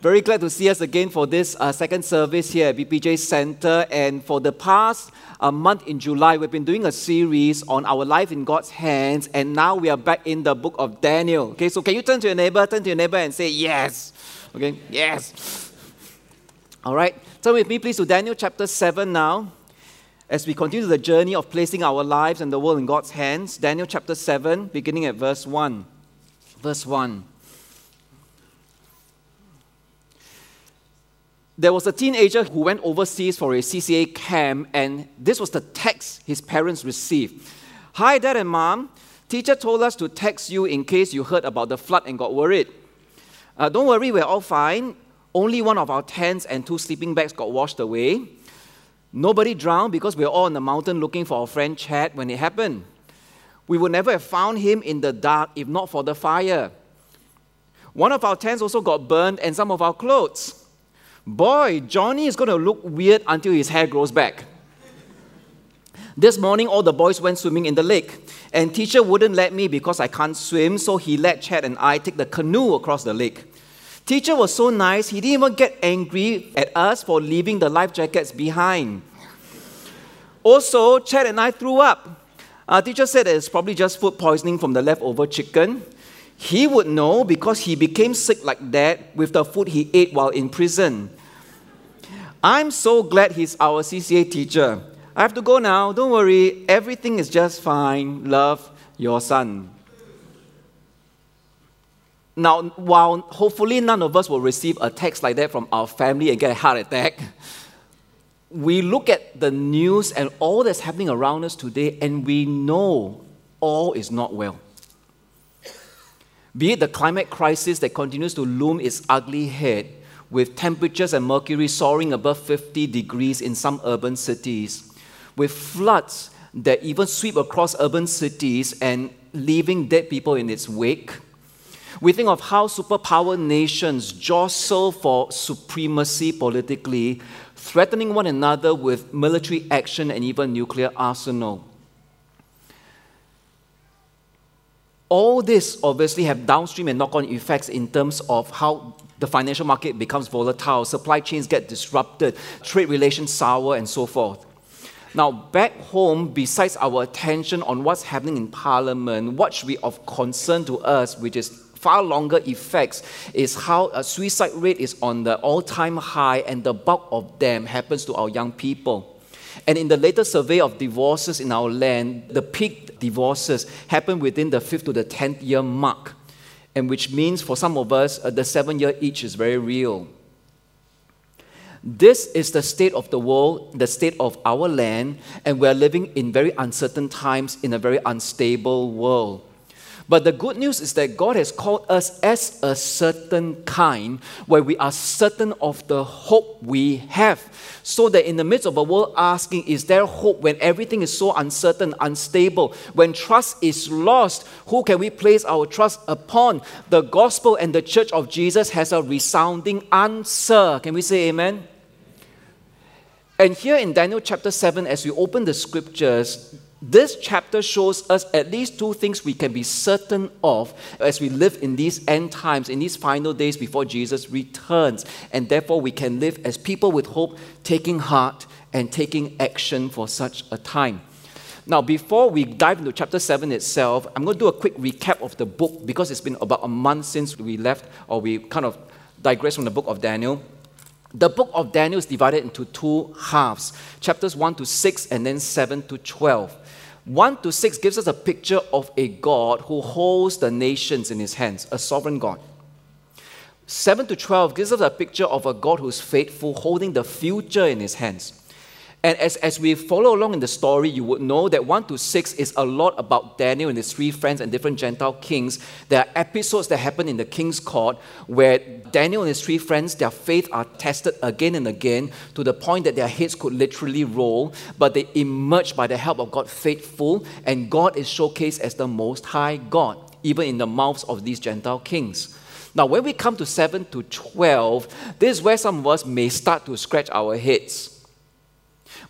Very glad to see us again for this second service here at BPJ Center. And for the past month in July, we've been doing a series on our life in God's hands. And now we are back in the book of Daniel. Okay, so can you turn to your neighbor and say, yes. Okay, yes. All right, turn with me please to Daniel chapter 7 now. As we continue the journey of placing our lives and the world in God's hands, Daniel chapter 7, beginning at verse 1. Verse 1. There was a teenager who went overseas for a CCA camp, and this was the text his parents received. "Hi, Dad and Mom. Teacher told us to text you in case you heard about the flood and got worried. Don't worry, we're all fine. Only one of our tents and two sleeping bags got washed away. Nobody drowned because we were all on the mountain looking for our friend Chad when it happened. We would never have found him in the dark if not for the fire. One of our tents also got burned and some of our clothes. Boy, Johnny is going to look weird until his hair grows back. This morning, all the boys went swimming in the lake, and teacher wouldn't let me because I can't swim, so he let Chad and I take the canoe across the lake. Teacher was so nice, he didn't even get angry at us for leaving the life jackets behind. Also, Chad and I threw up. Our teacher said it's probably just food poisoning from the leftover chicken. He would know because he became sick like that with the food he ate while in prison. I'm so glad he's our CCA teacher. I have to go now. Don't worry. Everything is just fine. Love, your son." Now, while hopefully none of us will receive a text like that from our family and get a heart attack, we look at the news and all that's happening around us today, and we know all is not well. Be it the climate crisis that continues to loom its ugly head, with temperatures and mercury soaring above 50 degrees in some urban cities, with floods that even sweep across urban cities and leaving dead people in its wake. We think of how superpower nations jostle for supremacy politically, threatening one another with military action and even nuclear arsenal. All this obviously have downstream and knock-on effects in terms of how the financial market becomes volatile, supply chains get disrupted, trade relations sour, and so forth. Now, back home, besides our attention on what's happening in Parliament, what should be of concern to us, which is far longer effects, is how a suicide rate is on the all-time high, and the bulk of them happens to our young people. And in the latest survey of divorces in our land, the peak divorces happen within the 5th to the 10th year mark, and which means for some of us, the 7-year itch is very real. This is the state of the world, the state of our land, and we're living in very uncertain times in a very unstable world. But the good news is that God has called us as a certain kind, where we are certain of the hope we have. So that in the midst of a world asking, is there hope when everything is so uncertain, unstable? When trust is lost, who can we place our trust upon? The gospel and the church of Jesus has a resounding answer. Can we say amen? And here in Daniel chapter 7, as we open the scriptures, this chapter shows us at least two things we can be certain of as we live in these end times, in these final days before Jesus returns. And therefore, we can live as people with hope, taking heart and taking action for such a time. Now, before we dive into chapter 7 itself, I'm going to do a quick recap of the book because it's been about a month since we kind of digressed from the book of Daniel. The book of Daniel is divided into two halves, chapters 1 to 6 and then 7 to 12. 1 to 6 gives us a picture of a God who holds the nations in his hands, a sovereign God. 7 to 12 gives us a picture of a God who's faithful, holding the future in his hands. And as we follow along in the story, you would know that 1 to 6 is a lot about Daniel and his three friends and different Gentile kings. There are episodes that happen in the king's court where Daniel and his three friends, their faith are tested again and again to the point that their heads could literally roll, but they emerge by the help of God faithful, and God is showcased as the Most High God, even in the mouths of these Gentile kings. Now, when we come to 7 to 12, this is where some of us may start to scratch our heads.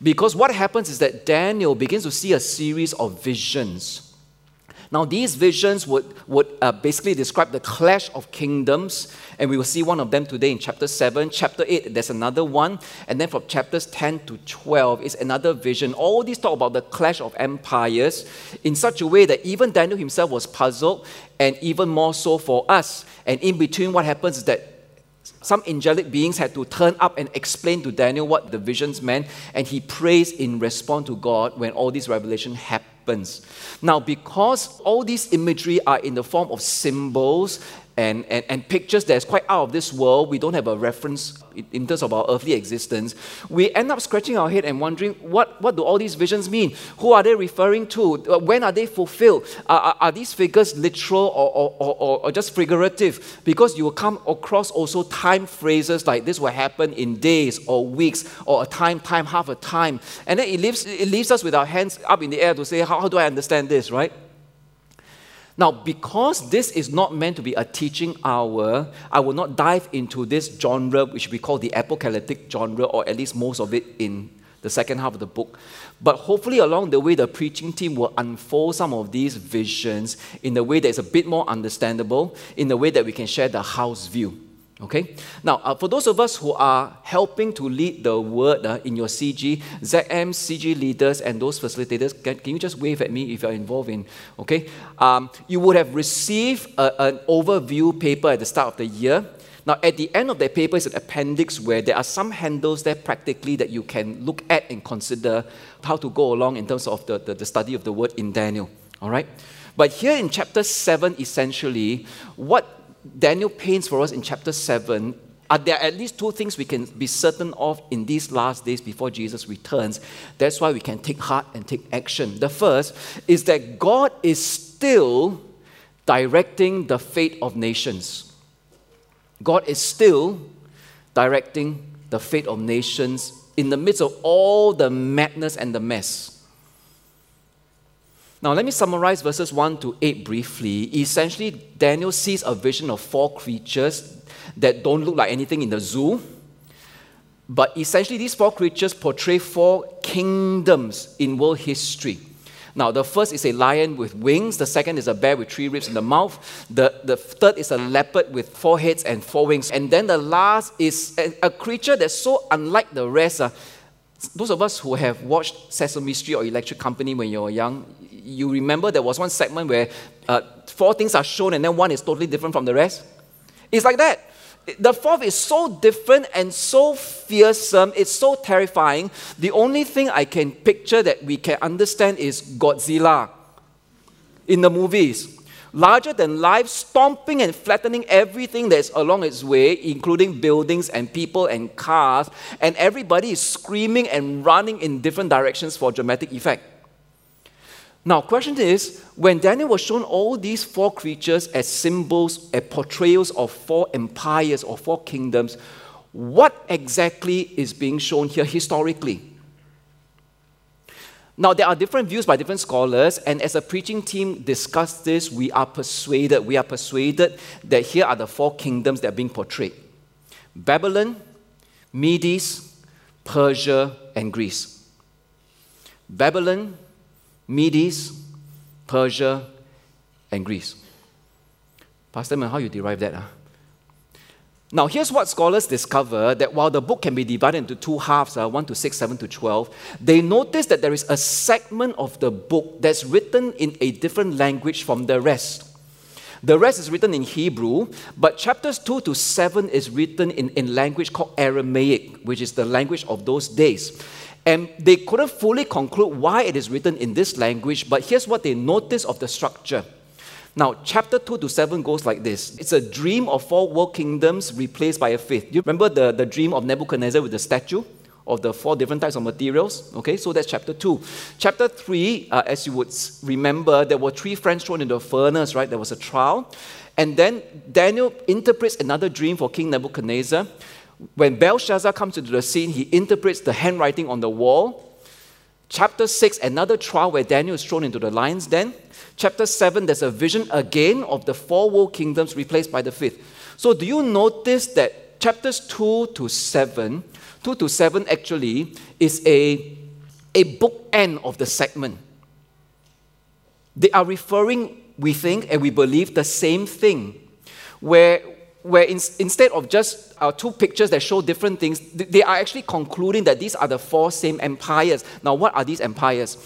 Because what happens is that Daniel begins to see a series of visions. Now, these visions would basically describe the clash of kingdoms, and we will see one of them today in chapter 7. Chapter 8, there's another one, and then from chapters 10 to 12 is another vision. All these talk about the clash of empires in such a way that even Daniel himself was puzzled, and even more so for us. And in between, what happens is that some angelic beings had to turn up and explain to Daniel what the visions meant, and he prays in response to God when all this revelation happens. Now, because all these imagery are in the form of symbols and pictures that's quite out of this world, we don't have a reference in terms of our earthly existence, we end up scratching our head and wondering, what do all these visions mean? Who are they referring to? When are they fulfilled? Are these figures literal or just figurative? Because you will come across also time phrases like this will happen in days or weeks or a time, half a time. And then it leaves us with our hands up in the air to say, how do I understand this, right? Now, because this is not meant to be a teaching hour, I will not dive into this genre, which we call the apocalyptic genre, or at least most of it in the second half of the book. But hopefully along the way, the preaching team will unfold some of these visions in a way that is a bit more understandable, in a way that we can share the house view. Okay? Now, for those of us who are helping to lead the word in your CG, ZM, CG leaders, and those facilitators, can you just wave at me if you're involved in, okay? You would have received an overview paper at the start of the year. Now, at the end of that paper is an appendix where there are some handles there practically that you can look at and consider how to go along in terms of the study of the word in Daniel, all right? But here in chapter 7, essentially, what Daniel paints for us in chapter 7, are there at least two things we can be certain of in these last days before Jesus returns. That's why we can take heart and take action. The first is that God is still directing the fate of nations. God is still directing the fate of nations in the midst of all the madness and the mess. Now, let me summarize verses 1 to 8 briefly. Essentially, Daniel sees a vision of four creatures that don't look like anything in the zoo. But essentially, these four creatures portray four kingdoms in world history. Now, the first is a lion with wings. The second is a bear with three ribs in the mouth. The third is a leopard with four heads and four wings. And then the last is a creature that's so unlike the rest. Those of us who have watched Sesame Street or Electric Company when you were young, you remember there was one segment where four things are shown and then one is totally different from the rest? It's like that. The fourth is so different and so fearsome, it's so terrifying. The only thing I can picture that we can understand is Godzilla in the movies. Larger than life, stomping and flattening everything that's along its way, including buildings and people and cars, and everybody is screaming and running in different directions for dramatic effect. Now, question is, when Daniel was shown all these four creatures as symbols, as portrayals of four empires or four kingdoms, what exactly is being shown here historically? Now, there are different views by different scholars, and as a preaching team discussed this, we are persuaded that here are the four kingdoms that are being portrayed: Babylon, Medes, Persia, and Greece. Babylon, Medes, Persia, and Greece. Pastor Man, how you derive that? Now, here's what scholars discover, that while the book can be divided into two halves, 1 to 6, 7 to 12, they notice that there is a segment of the book that's written in a different language from the rest. The rest is written in Hebrew, but chapters 2 to 7 is written in language called Aramaic, which is the language of those days. And they couldn't fully conclude why it is written in this language, but here's what they notice of the structure. Now, chapter 2 to 7 goes like this. It's a dream of four world kingdoms replaced by a fifth. You remember the dream of Nebuchadnezzar with the statue of the four different types of materials. Okay, so that's chapter 2. Chapter 3, as you would remember, there were 3 friends thrown into a furnace, right? There was a trial. And then Daniel interprets another dream for King Nebuchadnezzar. When Belshazzar comes into the scene, he interprets the handwriting on the wall. Chapter 6, another trial where Daniel is thrown into the lion's den. Chapter 7, there's a vision again of the 4 world kingdoms replaced by the 5th. So do you notice that chapters 2 to 7 actually is a bookend of the segment? They are referring, we think and we believe, the same thing, where instead of just our 2 pictures that show different things, they are actually concluding that these are the 4 same empires. Now, what are these empires?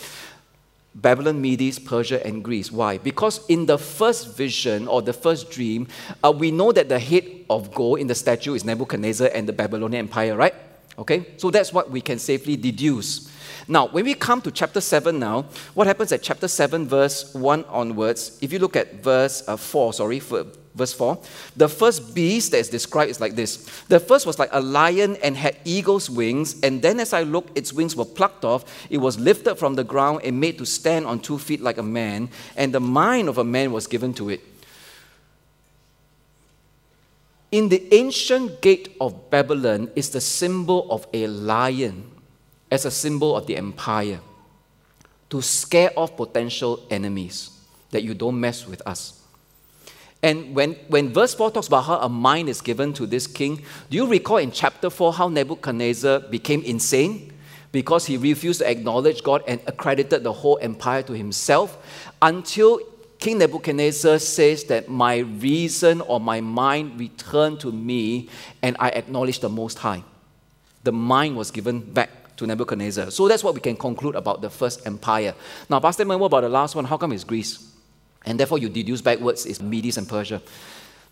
Babylon, Medes, Persia, and Greece. Why? Because in the first vision or the first dream, we know that the head of gold in the statue is Nebuchadnezzar and the Babylonian Empire, right? Okay, so that's what we can safely deduce. Now, when we come to chapter 7 now, what happens at chapter 7, verse 1 onwards? If you look at verse 4, the first beast that is described is like this. The first was like a lion and had eagle's wings, and then as I looked, its wings were plucked off. It was lifted from the ground and made to stand on 2 feet like a man, and the mind of a man was given to it. In the ancient gate of Babylon is the symbol of a lion as a symbol of the empire to scare off potential enemies, that you don't mess with us. And when verse 4 talks about how a mind is given to this king, do you recall in chapter 4 how Nebuchadnezzar became insane because he refused to acknowledge God and accredited the whole empire to himself, until King Nebuchadnezzar says that my reason or my mind returned to me and I acknowledged the Most High. The mind was given back to Nebuchadnezzar. So that's what we can conclude about the first empire. Now, Pastor Man, what about the last one? How come it's Greece? And therefore you deduce backwards is Medes and Persia.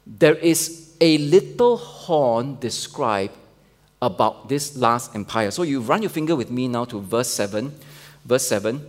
There is a little horn described about this last empire. So you run your finger with me now to verse 7. Verse 7.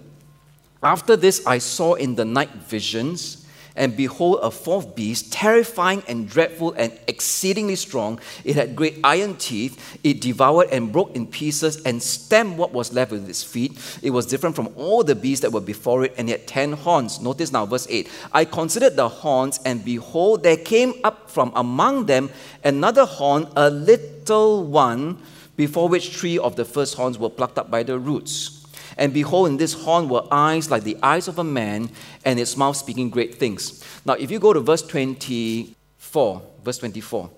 After this I saw in the night visions, and behold a 4th beast, terrifying and dreadful and exceedingly strong. It had great iron teeth. It devoured and broke in pieces and stamped what was left with its feet. It was different from all the beasts that were before it, and it had 10 horns. Notice now verse 8. I considered the horns, and behold, there came up from among them another horn, a little one, before which 3 of the first horns were plucked up by the roots. And behold, in this horn were eyes like the eyes of a man, and its mouth speaking great things. Now, if you go to verse 24.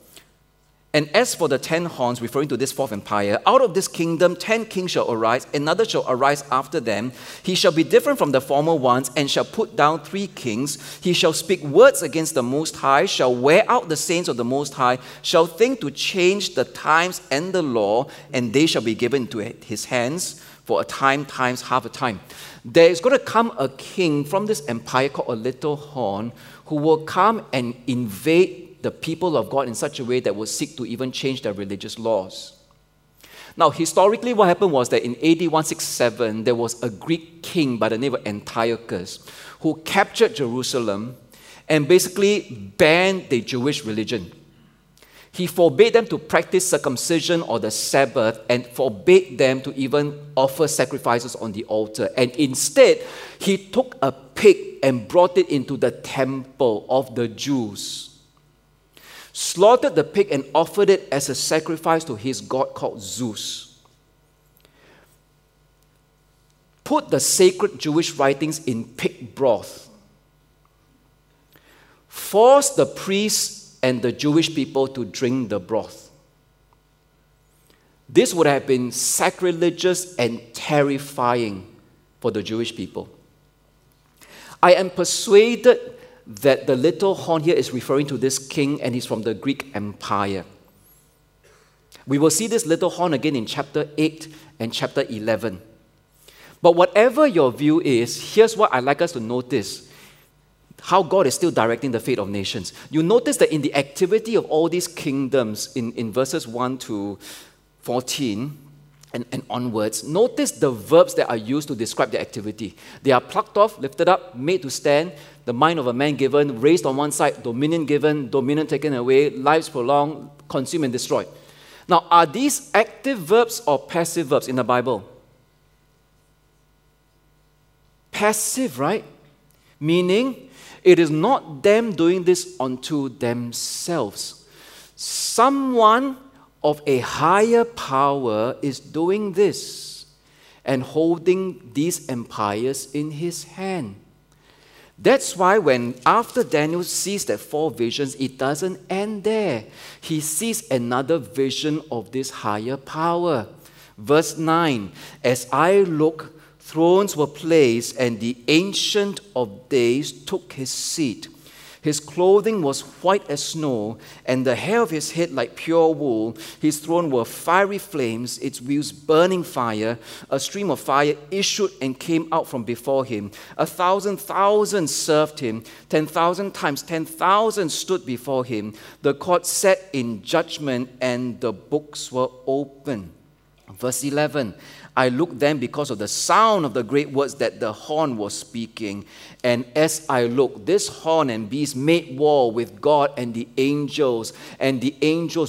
And as for the 10 horns, referring to this 4th empire, out of this kingdom 10 kings shall arise, another shall arise after them. He shall be different from the former ones, and shall put down 3 kings. He shall speak words against the Most High, shall wear out the saints of the Most High, shall think to change the times and the law, and they shall be given to his hands for a time times half a time. There is going to come a king from this empire called a little horn who will come and invade the people of God in such a way that will seek to even change their religious laws. Now, historically, what happened was that in AD 167, there was a Greek king by the name of Antiochus who captured Jerusalem and basically banned the Jewish religion. He forbade them to practice circumcision or the Sabbath, and forbade them to even offer sacrifices on the altar. And instead, he took a pig and brought it into the temple of the Jews, slaughtered the pig and offered it as a sacrifice to his god called Zeus, put the sacred Jewish writings in pig broth, forced the priests and the Jewish people to drink the broth. This would have been sacrilegious and terrifying for the Jewish people. I am persuaded that the little horn here is referring to this king, and he's from the Greek Empire. We will see this little horn again in chapter 8 and chapter 11. But whatever your view is, here's what I'd like us to notice: how God is still directing the fate of nations. You notice that in the activity of all these kingdoms in verses 1 to 14 and onwards, notice the verbs that are used to describe the activity. They are plucked off, lifted up, made to stand, the mind of a man given, raised on one side, dominion given, dominion taken away, lives prolonged, consumed and destroyed. Now, are these active verbs or passive verbs in the Bible? Passive, right? Meaning, it is not them doing this unto themselves. Someone of a higher power is doing this and holding these empires in his hand. That's why when after Daniel sees that four visions, it doesn't end there. He sees another vision of this higher power. Verse 9, as I look, thrones were placed, and the Ancient of Days took his seat. His clothing was white as snow, and the hair of his head like pure wool. His throne were fiery flames, its wheels burning fire. A stream of fire issued and came out from before him. 1,000,000 served him. 10,000 times 10,000 stood before him. The court sat in judgment, and the books were open. Verse 11, I looked then because of the sound of the great words that the horn was speaking. And as I looked, this horn and beast made war with God and the angels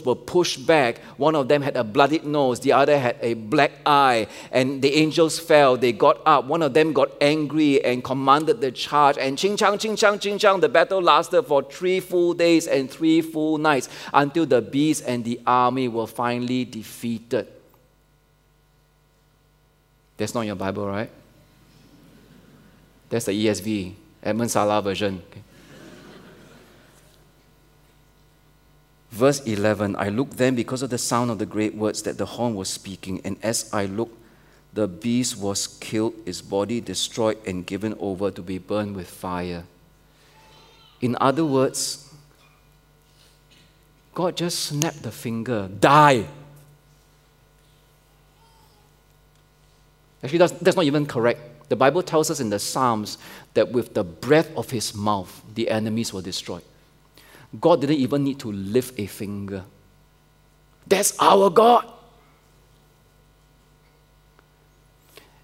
were pushed back. One of them had a bloodied nose, the other had a black eye, and the angels fell, they got up. One of them got angry and commanded the charge, and ching-chang, the battle lasted for 3 full days and 3 full nights until the beast and the army were finally defeated. That's not your Bible, right? That's the ESV, Edmund Salah version. Okay. Verse 11, I looked then because of the sound of the great words that the horn was speaking, and as I looked, the beast was killed, its body destroyed and given over to be burned with fire. In other words, God just snapped the finger, die! Actually, that's not even correct. The Bible tells us in the Psalms that with the breath of his mouth, the enemies were destroyed. God didn't even need to lift a finger. That's our God.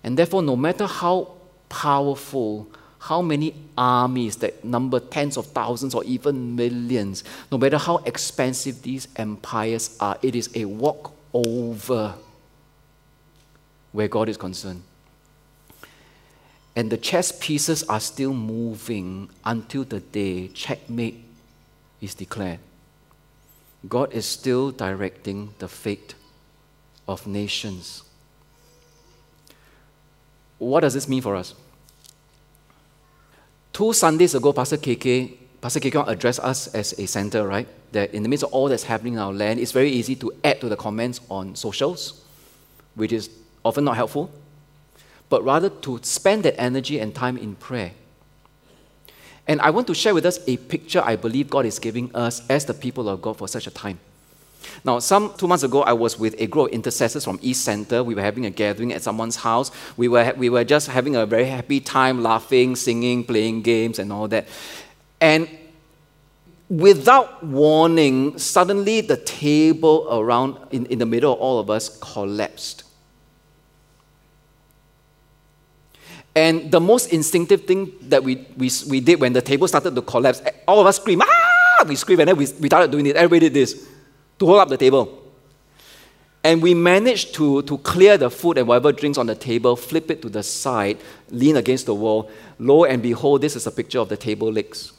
And therefore, no matter how powerful, how many armies that number tens of thousands or even millions, no matter how expensive these empires are, it is a walkover where God is concerned. And the chess pieces are still moving until the day checkmate is declared. God is still directing the fate of nations. What does this mean for us? 2 Sundays ago, Pastor KKung addressed us as a center, right? That in the midst of all that's happening in our land, it's very easy to add to the comments on socials, which is often not helpful, but rather to spend that energy and time in prayer. And I want to share with us a picture I believe God is giving us as the people of God for such a time. Now, some 2 months ago, I was with a group of intercessors from East Centre. We were having a gathering at someone's house. We were just having a very happy time, laughing, singing, playing games and all that. And without warning, suddenly the table around in the middle of all of us collapsed. And the most instinctive thing that we did when the table started to collapse, all of us screamed, ah! We screamed, and then we started doing it. Everybody did this to hold up the table. And we managed to clear the food and whatever drinks on the table, flip it to the side, lean against the wall. Lo and behold, this is a picture of the table legs.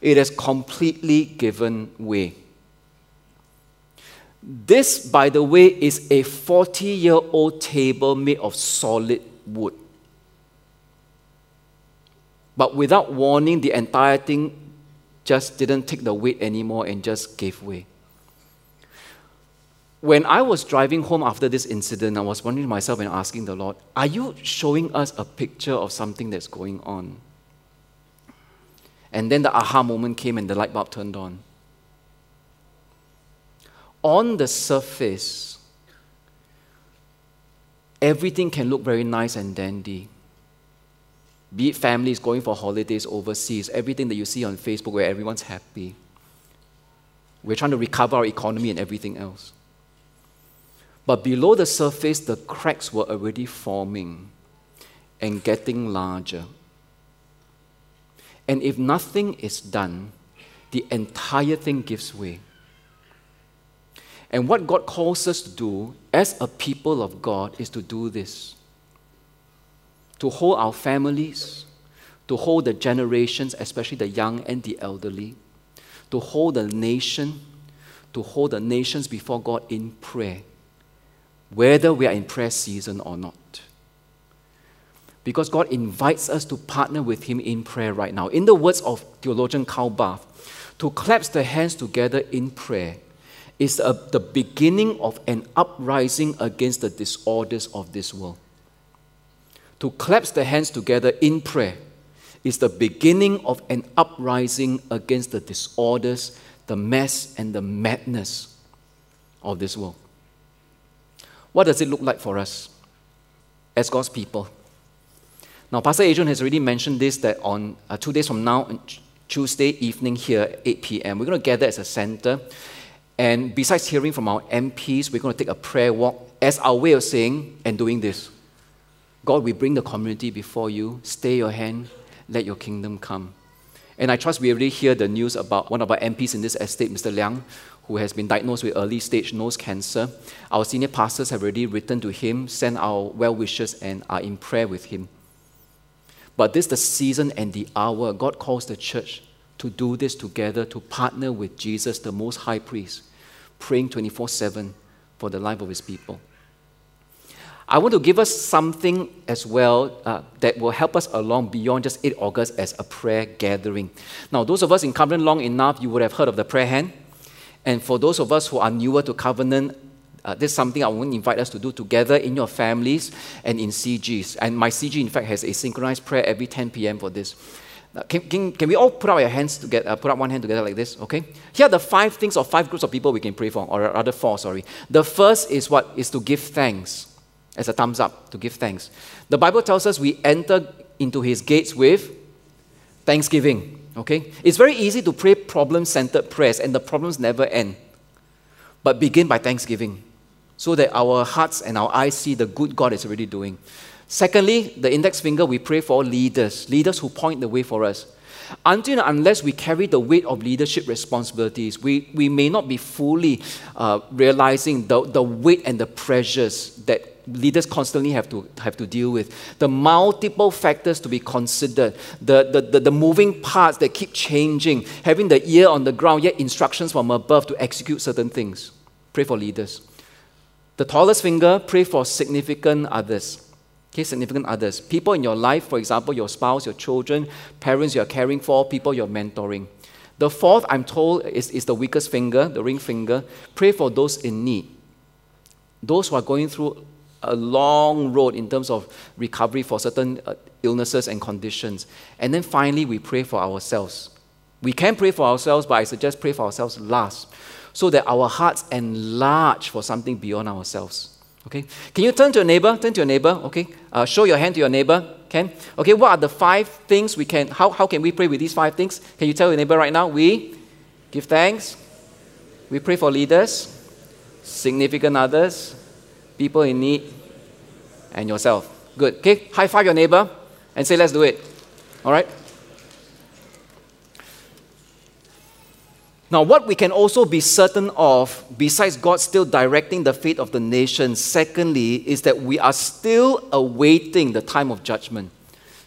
It has completely given way. This, by the way, is a 40-year-old table made of solid wood. But without warning, the entire thing just didn't take the weight anymore and just gave way. When I was driving home after this incident, I was wondering to myself and asking the Lord, are you showing us a picture of something that's going on? And then the aha moment came and the light bulb turned on. On the surface, everything can look very nice and dandy. Be it families going for holidays overseas, everything that you see on Facebook where everyone's happy. We're trying to recover our economy and everything else. But below the surface, the cracks were already forming and getting larger. And if nothing is done, the entire thing gives way. And what God calls us to do as a people of God is to do this. To hold our families, to hold the generations, especially the young and the elderly, to hold the nation, to hold the nations before God in prayer, whether we are in prayer season or not. Because God invites us to partner with Him in prayer right now. In the words of theologian Karl Barth, to clap the hands together in prayer is the beginning of an uprising against the disorders of this world. To clap the hands together in prayer is the beginning of an uprising against the disorders, the mess, and the madness of this world. What does it look like for us as God's people? Now, Pastor Adrian has already mentioned this, that on 2 days from now, on Tuesday evening here at 8 p.m., we're going to gather as a center. And besides hearing from our MPs, we're going to take a prayer walk as our way of saying and doing this. God, we bring the community before you. Stay your hand. Let your kingdom come. And I trust we already hear the news about one of our MPs in this estate, Mr. Liang, who has been diagnosed with early stage nose cancer. Our senior pastors have already written to him, sent our well wishes, and are in prayer with him. But this is the season and the hour. God calls the church to do this together, to partner with Jesus, the Most High Priest, praying 24/7 for the life of His people. I want to give us something as well that will help us along beyond just 8 August as a prayer gathering. Now, those of us in Covenant long enough, you would have heard of the prayer hand. And for those of us who are newer to Covenant, this is something I want to invite us to do together in your families and in CGs. And my CG, in fact, has a synchronized prayer every 10 p.m. for this. Can we all put out our hands together, put out one hand together like this, okay? Here are the 5 things or 5 groups of people we can pray for, or rather 4. The first is what? Is to give thanks. As a thumbs up, to give thanks. The Bible tells us we enter into His gates with thanksgiving, okay? It's very easy to pray problem-centered prayers, and the problems never end. But begin by thanksgiving, so that our hearts and our eyes see the good God is already doing. Secondly, the index finger, we pray for leaders who point the way for us. Until and unless we carry the weight of leadership responsibilities, we may not be fully realizing the weight and the pressures that leaders constantly have to deal with. The multiple factors to be considered, the moving parts that keep changing, having the ear on the ground, yet instructions from above to execute certain things. Pray for leaders. The tallest finger, pray for significant others. Okay, significant others. People in your life, for example, your spouse, your children, parents you are caring for, people you're mentoring. The fourth, I'm told, is the weakest finger, the ring finger. Pray for those in need. Those who are going through a long road in terms of recovery for certain illnesses and conditions. And then finally, we pray for ourselves. We can pray for ourselves, but I suggest pray for ourselves last, so that our hearts enlarge for something beyond ourselves. Okay? Can you turn to your neighbor? Turn to your neighbor, okay? Show your hand to your neighbor, can? Okay, what are the 5 things we can, how can we pray with these 5 things? Can you tell your neighbor right now? We give thanks. We pray for leaders, significant others, people in need, and yourself. Good, okay? High five your neighbor and say, let's do it, all right? Now, what we can also be certain of, besides God still directing the fate of the nation, secondly, is that we are still awaiting the time of judgment.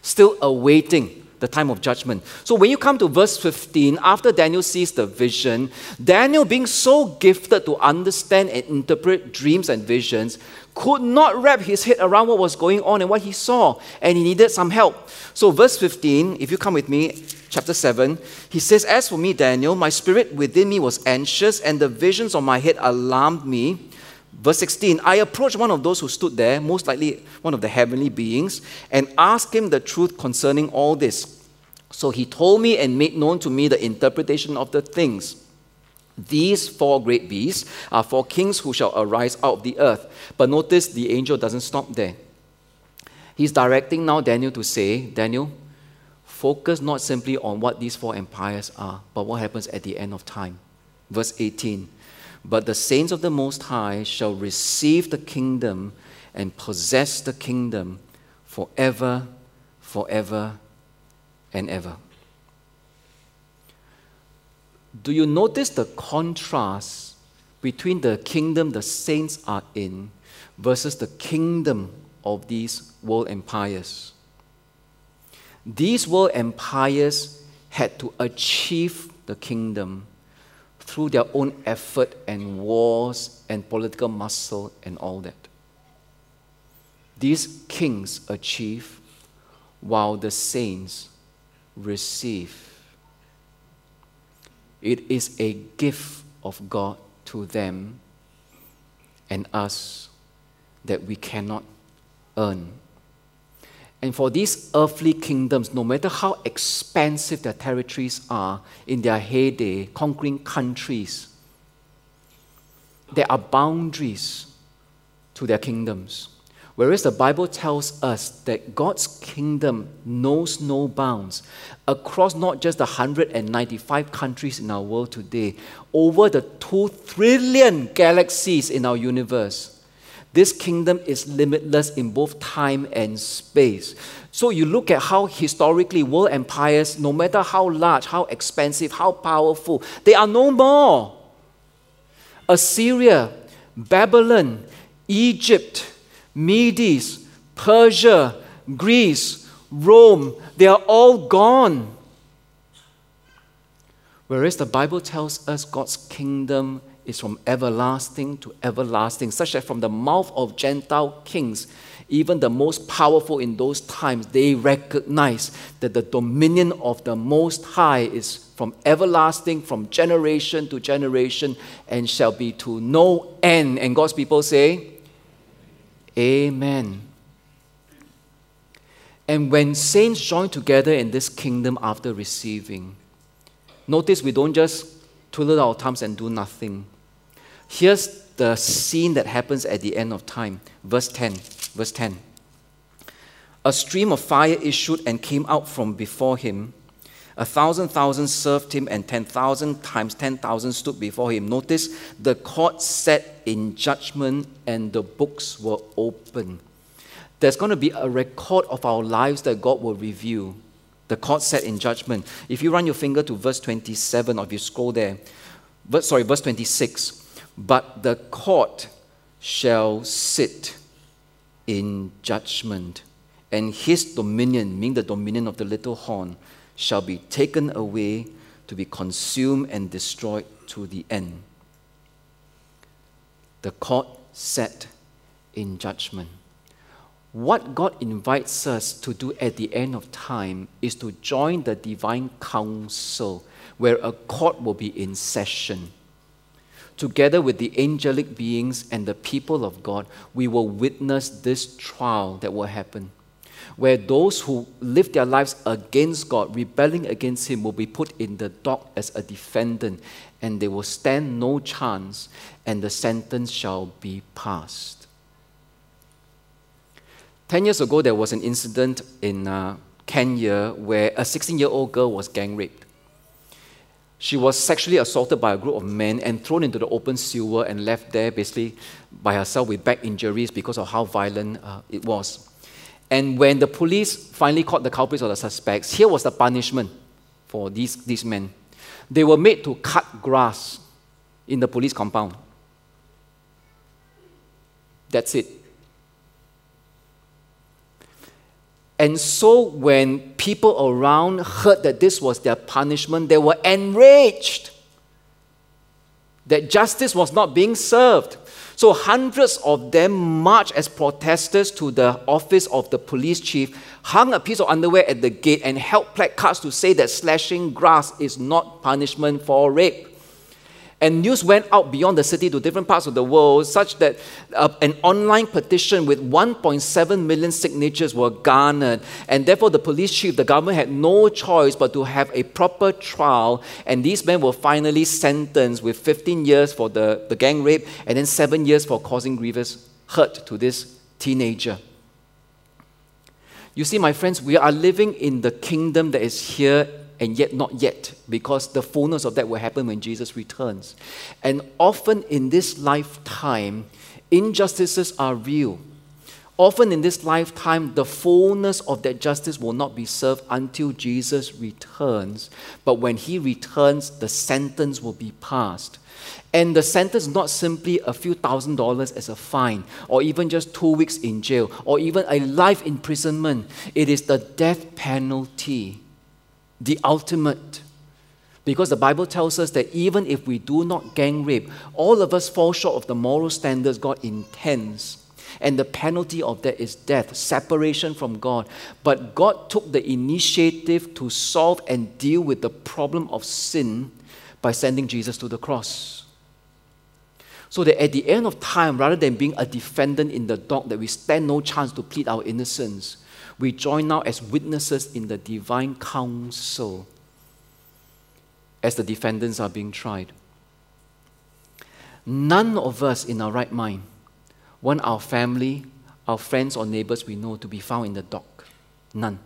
Still awaiting the time of judgment. So when you come to verse 15, after Daniel sees the vision, Daniel, being so gifted to understand and interpret dreams and visions, could not wrap his head around what was going on and what he saw, and he needed some help. So verse 15, if you come with me, chapter 7, he says, "As for me, Daniel, my spirit within me was anxious, and the visions on my head alarmed me." Verse 16, "I approached one of those who stood there, most likely one of the heavenly beings, and asked him the truth concerning all this. So he told me and made known to me the interpretation of the things. These 4 great beasts are 4 kings who shall arise out of the earth." But notice the angel doesn't stop there. He's directing now Daniel to say, Daniel, focus not simply on what these 4 empires are, but what happens at the end of time. Verse 18, "But the saints of the Most High shall receive the kingdom and possess the kingdom forever, forever, and ever." Do you notice the contrast between the kingdom the saints are in versus the kingdom of these world empires. These world empires had to achieve the kingdom through their own effort and wars and political muscle and all that. These kings achieve while the saints receive. It is a gift of God to them and us that we cannot earn. And for these earthly kingdoms, no matter how expansive their territories are in their heyday, conquering countries, there are boundaries to their kingdoms. Whereas the Bible tells us that God's kingdom knows no bounds across not just the 195 countries in our world today, over the 2 trillion galaxies in our universe. This kingdom is limitless in both time and space. So you look at how historically world empires, no matter how large, how expansive, how powerful, they are no more. Assyria, Babylon, Egypt, Medes, Persia, Greece, Rome, they are all gone. Whereas the Bible tells us God's kingdom is from everlasting to everlasting, such that from the mouth of Gentile kings, even the most powerful in those times, they recognize that the dominion of the Most High is from everlasting, from generation to generation, and shall be to no end. And God's people say, Amen. And when saints join together in this kingdom after receiving, notice we don't just twiddle our thumbs and do nothing. Here's the scene that happens at the end of time. Verse 10. A stream of fire issued and came out from before him. 1,000 served him, and 10,000 times 10,000 stood before him. Notice, the court sat in judgment and the books were open. There's going to be a record of our lives that God will review. The court sat in judgment. If you run your finger to verse 27, or if you scroll there, verse 26. But the court shall sit in judgment, and his dominion, meaning the dominion of the little horn, shall be taken away to be consumed and destroyed to the end. The court sat in judgment. What God invites us to do at the end of time is to join the divine council, where a court will be in session. Together with the angelic beings and the people of God, we will witness this trial that will happen, where those who live their lives against God, rebelling against Him, will be put in the dock as a defendant, and they will stand no chance, and the sentence shall be passed. 10 years ago, there was an incident in Kenya where a 16-year-old girl was gang raped. She was sexually assaulted by a group of men and thrown into the open sewer and left there basically by herself with back injuries because of how violent it was. And when the police finally caught the culprits or the suspects, here was the punishment for these men. They were made to cut grass in the police compound. That's it. And so when people around heard that this was their punishment, they were enraged that justice was not being served. So hundreds of them marched as protesters to the office of the police chief, hung a piece of underwear at the gate, and held placards to say that slashing grass is not punishment for rape. And news went out beyond the city to different parts of the world, such that an online petition with 1.7 million signatures were garnered. And therefore, the police chief, the government, had no choice but to have a proper trial. And these men were finally sentenced with 15 years for the gang rape, and then 7 years for causing grievous hurt to this teenager. You see, my friends, we are living in the kingdom that is here and yet not yet, because the fullness of that will happen when Jesus returns. And often in this lifetime, injustices are real. Often in this lifetime, the fullness of that justice will not be served until Jesus returns. But when he returns, the sentence will be passed. And the sentence is not simply a few $1,000s as a fine, or even just 2 weeks in jail, or even a life imprisonment. It is the death penalty, the ultimate. Because the Bible tells us that even if we do not gang rape, all of us fall short of the moral standards God intends. And the penalty of that is death, separation from God. But God took the initiative to solve and deal with the problem of sin by sending Jesus to the cross. So that at the end of time, rather than being a defendant in the dock, that we stand no chance to plead our innocence, we join now as witnesses in the divine council as the defendants are being tried. None of us in our right mind want our family, our friends or neighbors we know to be found in the dock. None.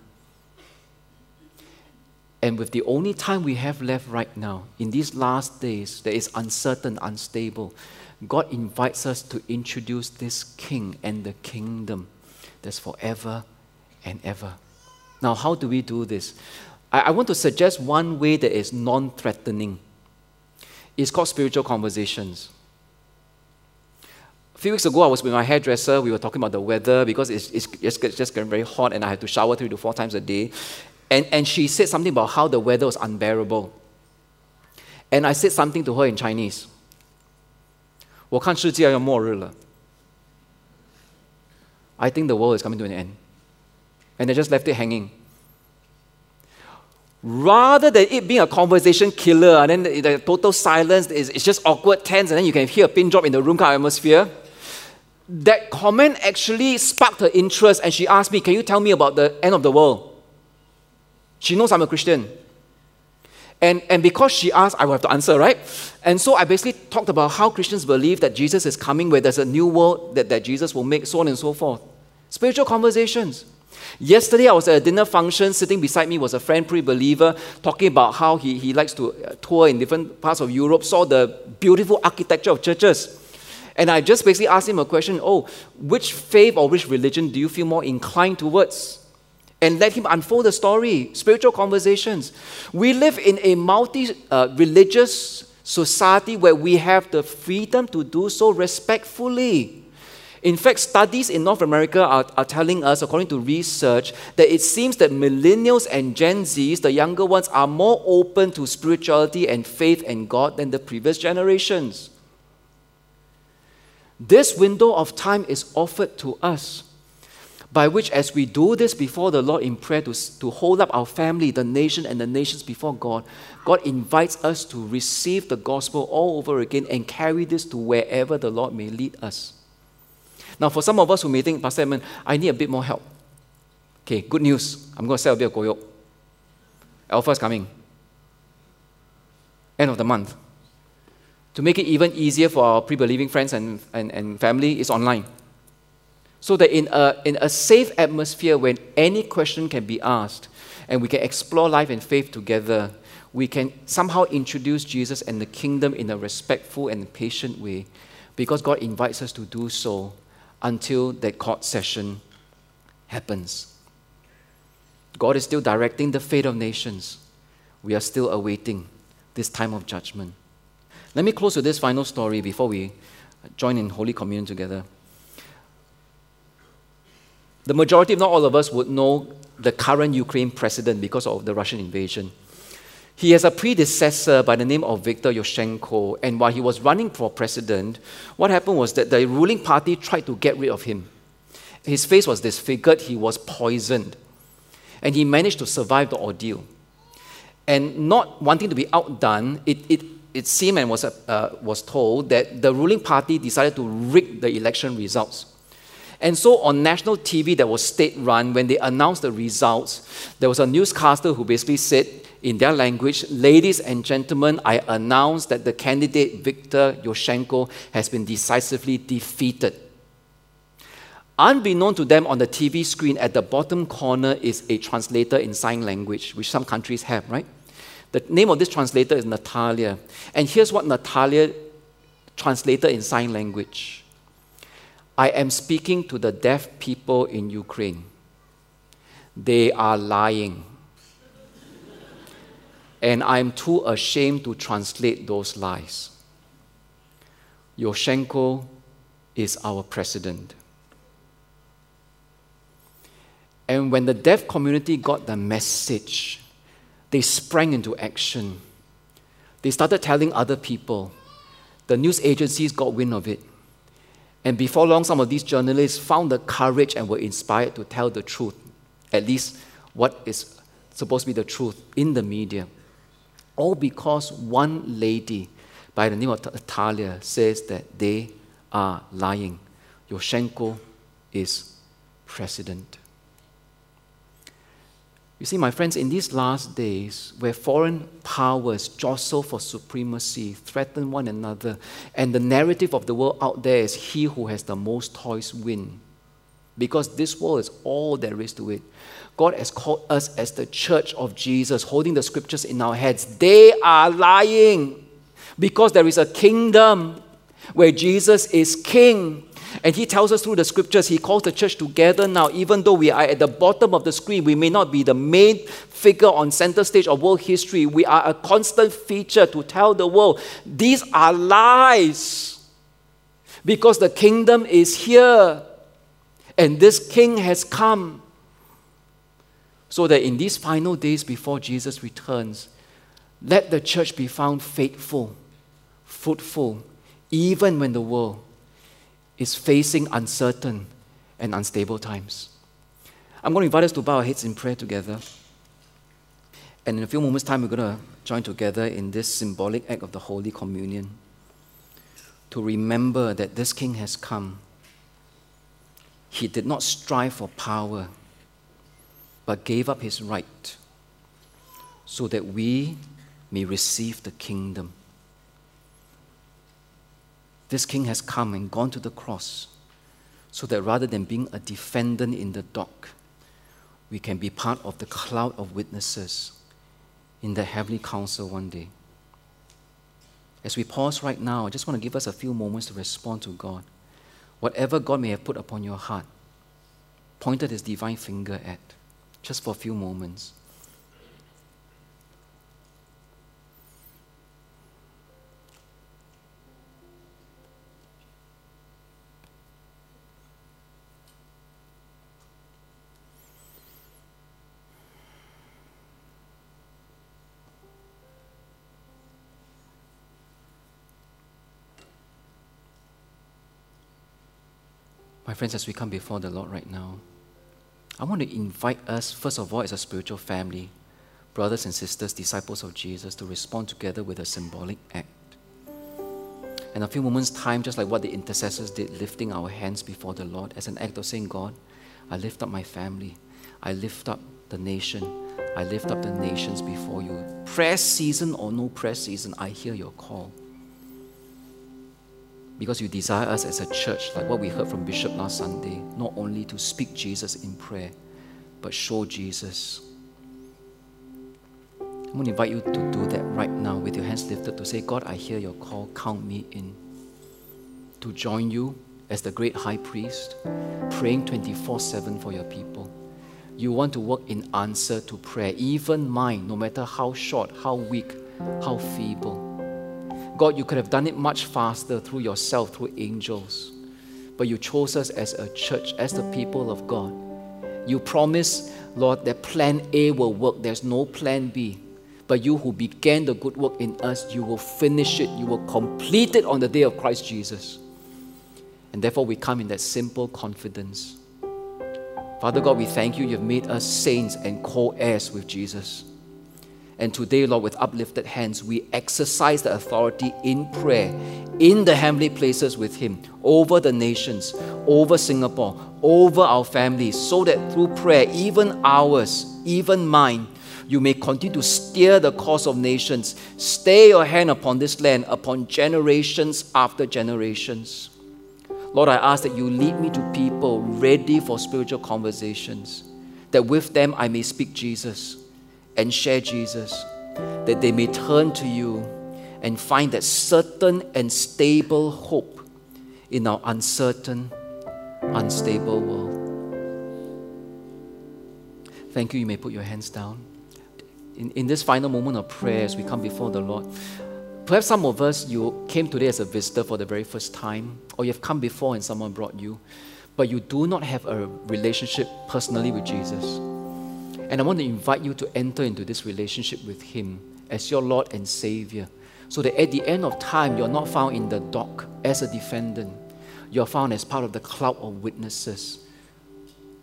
And with the only time we have left right now, in these last days that is uncertain, unstable, God invites us to introduce this King and the kingdom that's forever and ever. Now, how do we do this? I want to suggest one way that is non-threatening. It's called spiritual conversations. A few weeks ago, I was with my hairdresser. We were talking about the weather because it's just getting very hot and I had to shower 3 to 4 times a day. And she said something about how the weather was unbearable. And I said something to her in Chinese. 我看世界要末日了. I think the world is coming to an end. And I just left it hanging. Rather than it being a conversation killer, and then the total silence, it's just awkward, tense, and then you can hear a pin drop in the room kind of atmosphere. That comment actually sparked her interest, and she asked me, can you tell me about the end of the world? She knows I'm a Christian. And because she asked, I will have to answer, right? And so I basically talked about how Christians believe that Jesus is coming, where there's a new world that Jesus will make, so on and so forth. Spiritual conversations. Yesterday, I was at a dinner function. Sitting beside me was a friend, pre-believer, talking about how he likes to tour in different parts of Europe, saw the beautiful architecture of churches. And I just basically asked him a question, which faith or which religion do you feel more inclined towards? And let him unfold the story, spiritual conversations. We live in a multi-religious society where we have the freedom to do so respectfully. In fact, studies in North America are telling us, according to research, that it seems that millennials and Gen Zs, the younger ones, are more open to spirituality and faith and God than the previous generations. This window of time is offered to us, by which as we do this before the Lord in prayer to hold up our family, the nation and the nations before God, God invites us to receive the gospel all over again and carry this to wherever the Lord may lead us. Now, for some of us who may think, Pastor Edmund, I need a bit more help. Okay, good news. I'm going to sell a bit of Goyok. Alpha is coming. End of the month. To make it even easier for our pre-believing friends and family, it's online. So that in a safe atmosphere when any question can be asked and we can explore life and faith together, we can somehow introduce Jesus and the kingdom in a respectful and patient way because God invites us to do so until that court session happens. God is still directing the fate of nations. We are still awaiting this time of judgment. Let me close with this final story before we join in Holy Communion together. The majority, if not all of us, would know the current Ukraine president because of the Russian invasion. He has a predecessor by the name of Viktor Yushchenko, and while he was running for president, what happened was that the ruling party tried to get rid of him. His face was disfigured, he was poisoned, and he managed to survive the ordeal. And not wanting to be outdone, it seemed and was told that the ruling party decided to rig the election results. And so on national TV that was state-run, when they announced the results, there was a newscaster who basically said, in their language, ladies and gentlemen, I announce that the candidate Viktor Yushchenko has been decisively defeated. Unbeknown to them on the TV screen, at the bottom corner is a translator in sign language, which some countries have, right? The name of this translator is Natalia. And here's what Natalia translated in sign language. I am speaking to the deaf people in Ukraine. They are lying. And I'm too ashamed to translate those lies. Yushchenko is our president. And when the deaf community got the message, they sprang into action. They started telling other people. The news agencies got wind of it. And before long, some of these journalists found the courage and were inspired to tell the truth, at least what is supposed to be the truth in the media. All because one lady by the name of Natalia says that they are lying. Yushchenko is president. You see, my friends, in these last days, where foreign powers jostle for supremacy, threaten one another, and the narrative of the world out there is he who has the most toys win. Because this world is all there is to it. God has called us as the church of Jesus, holding the scriptures in our heads. They are lying because there is a kingdom where Jesus is king. And he tells us through the scriptures, he calls the church together now. Even though we are at the bottom of the screen, we may not be the main figure on center stage of world history. We are a constant feature to tell the world, these are lies. Because the kingdom is here. And this king has come. So that in these final days before Jesus returns, let the church be found faithful, fruitful, even when the world is facing uncertain and unstable times. I'm going to invite us to bow our heads in prayer together. And in a few moments' time, we're going to join together in this symbolic act of the Holy Communion to remember that this King has come. He did not strive for power, but gave up his right so that we may receive the kingdom. This King has come and gone to the cross so that rather than being a defendant in the dock, we can be part of the cloud of witnesses in the heavenly council one day. As we pause right now, I just want to give us a few moments to respond to God. Whatever God may have put upon your heart, pointed his divine finger at, just for a few moments. My friends, as we come before the Lord right now, I want to invite us, first of all, as a spiritual family, brothers and sisters, disciples of Jesus, to respond together with a symbolic act. In a few moments' time, just like what the intercessors did, lifting our hands before the Lord as an act of saying, God, I lift up my family. I lift up the nation. I lift up the nations before you. Prayer season or no prayer season, I hear your call. Because you desire us as a church, like what we heard from Bishop last Sunday, not only to speak Jesus in prayer, but show Jesus. I'm going to invite you to do that right now with your hands lifted to say, God, I hear your call, count me in. To join you as the great high priest, praying 24/7 for your people. You want to work in answer to prayer, even mine, no matter how short, how weak, how feeble. God, you could have done it much faster through yourself, through angels. But you chose us as a church, as the people of God. You promised, Lord, that plan A will work. There's no plan B. But you who began the good work in us, you will finish it. You will complete it on the day of Christ Jesus. And therefore, we come in that simple confidence. Father God, we thank you. You've made us saints and co-heirs with Jesus. And today, Lord, with uplifted hands, we exercise the authority in prayer, in the heavenly places with him, over the nations, over Singapore, over our families, so that through prayer, even ours, even mine, you may continue to steer the course of nations. Stay your hand upon this land, upon generations after generations. Lord, I ask that you lead me to people ready for spiritual conversations, that with them I may speak Jesus and share Jesus, that they may turn to you and find that certain and stable hope in our uncertain unstable world. Thank you. You may put your hands down. In this final moment of prayer, as we come before the Lord, perhaps some of us, you came today as a visitor for the very first time, or you've come before and someone brought you, but you do not have a relationship personally with Jesus. And I want to invite you to enter into this relationship with Him as your Lord and Savior, so that at the end of time, you're not found in the dock as a defendant. You're found as part of the cloud of witnesses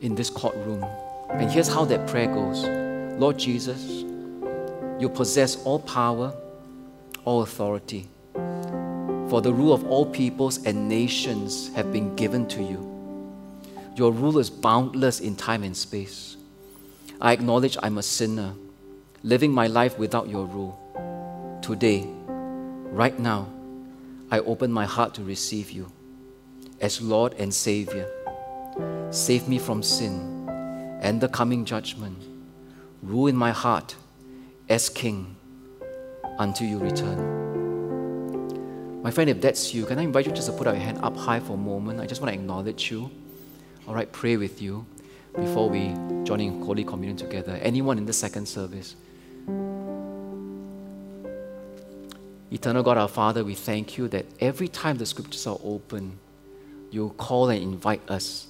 in this courtroom. And here's how that prayer goes. Lord Jesus, you possess all power, all authority. For the rule of all peoples and nations have been given to you. Your rule is boundless in time and space. I acknowledge I'm a sinner, living my life without your rule. Today, right now, I open my heart to receive you as Lord and Savior. Save me from sin and the coming judgment. Rule in my heart as King until you return. My friend, if that's you, can I invite you just to put your hand up high for a moment? I just want to acknowledge you. All right, pray with you before we join in Holy Communion together. Anyone in the second service? Eternal God, our Father, we thank you that every time the scriptures are open, you call and invite us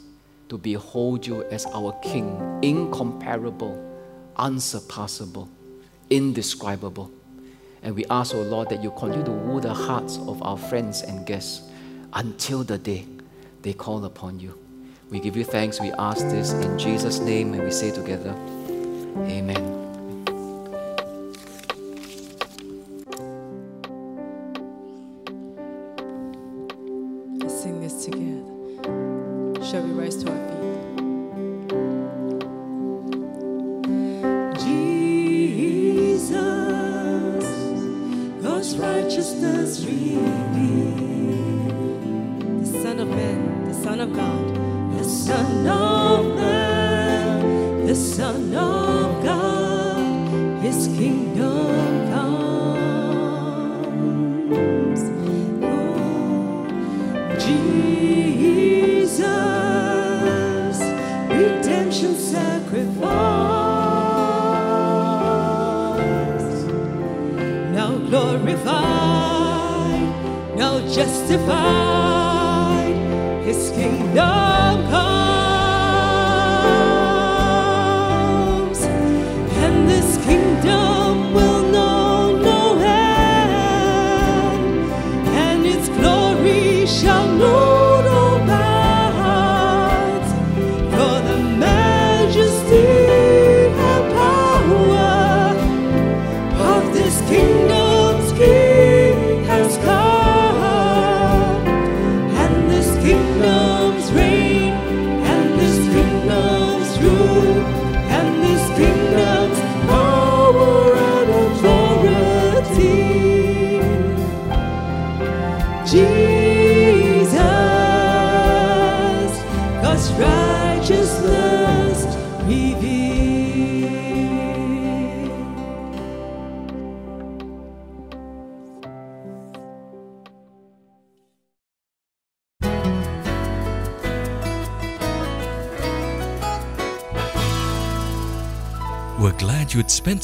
to behold you as our King, incomparable, unsurpassable, indescribable. And we ask, O Lord, that you continue to woo the hearts of our friends and guests until the day they call upon you. We give you thanks. We ask this in Jesus' name, and we say together, Amen. Let's sing this together. Shall we rise to our feet? Jesus, God's righteousness revealed. The Son of Man, the Son of God. The Son of Man, the Son of God, His kingdom comes. Oh, Jesus, redemption sacrifice, now glorified, now justified, His kingdom. You'd spent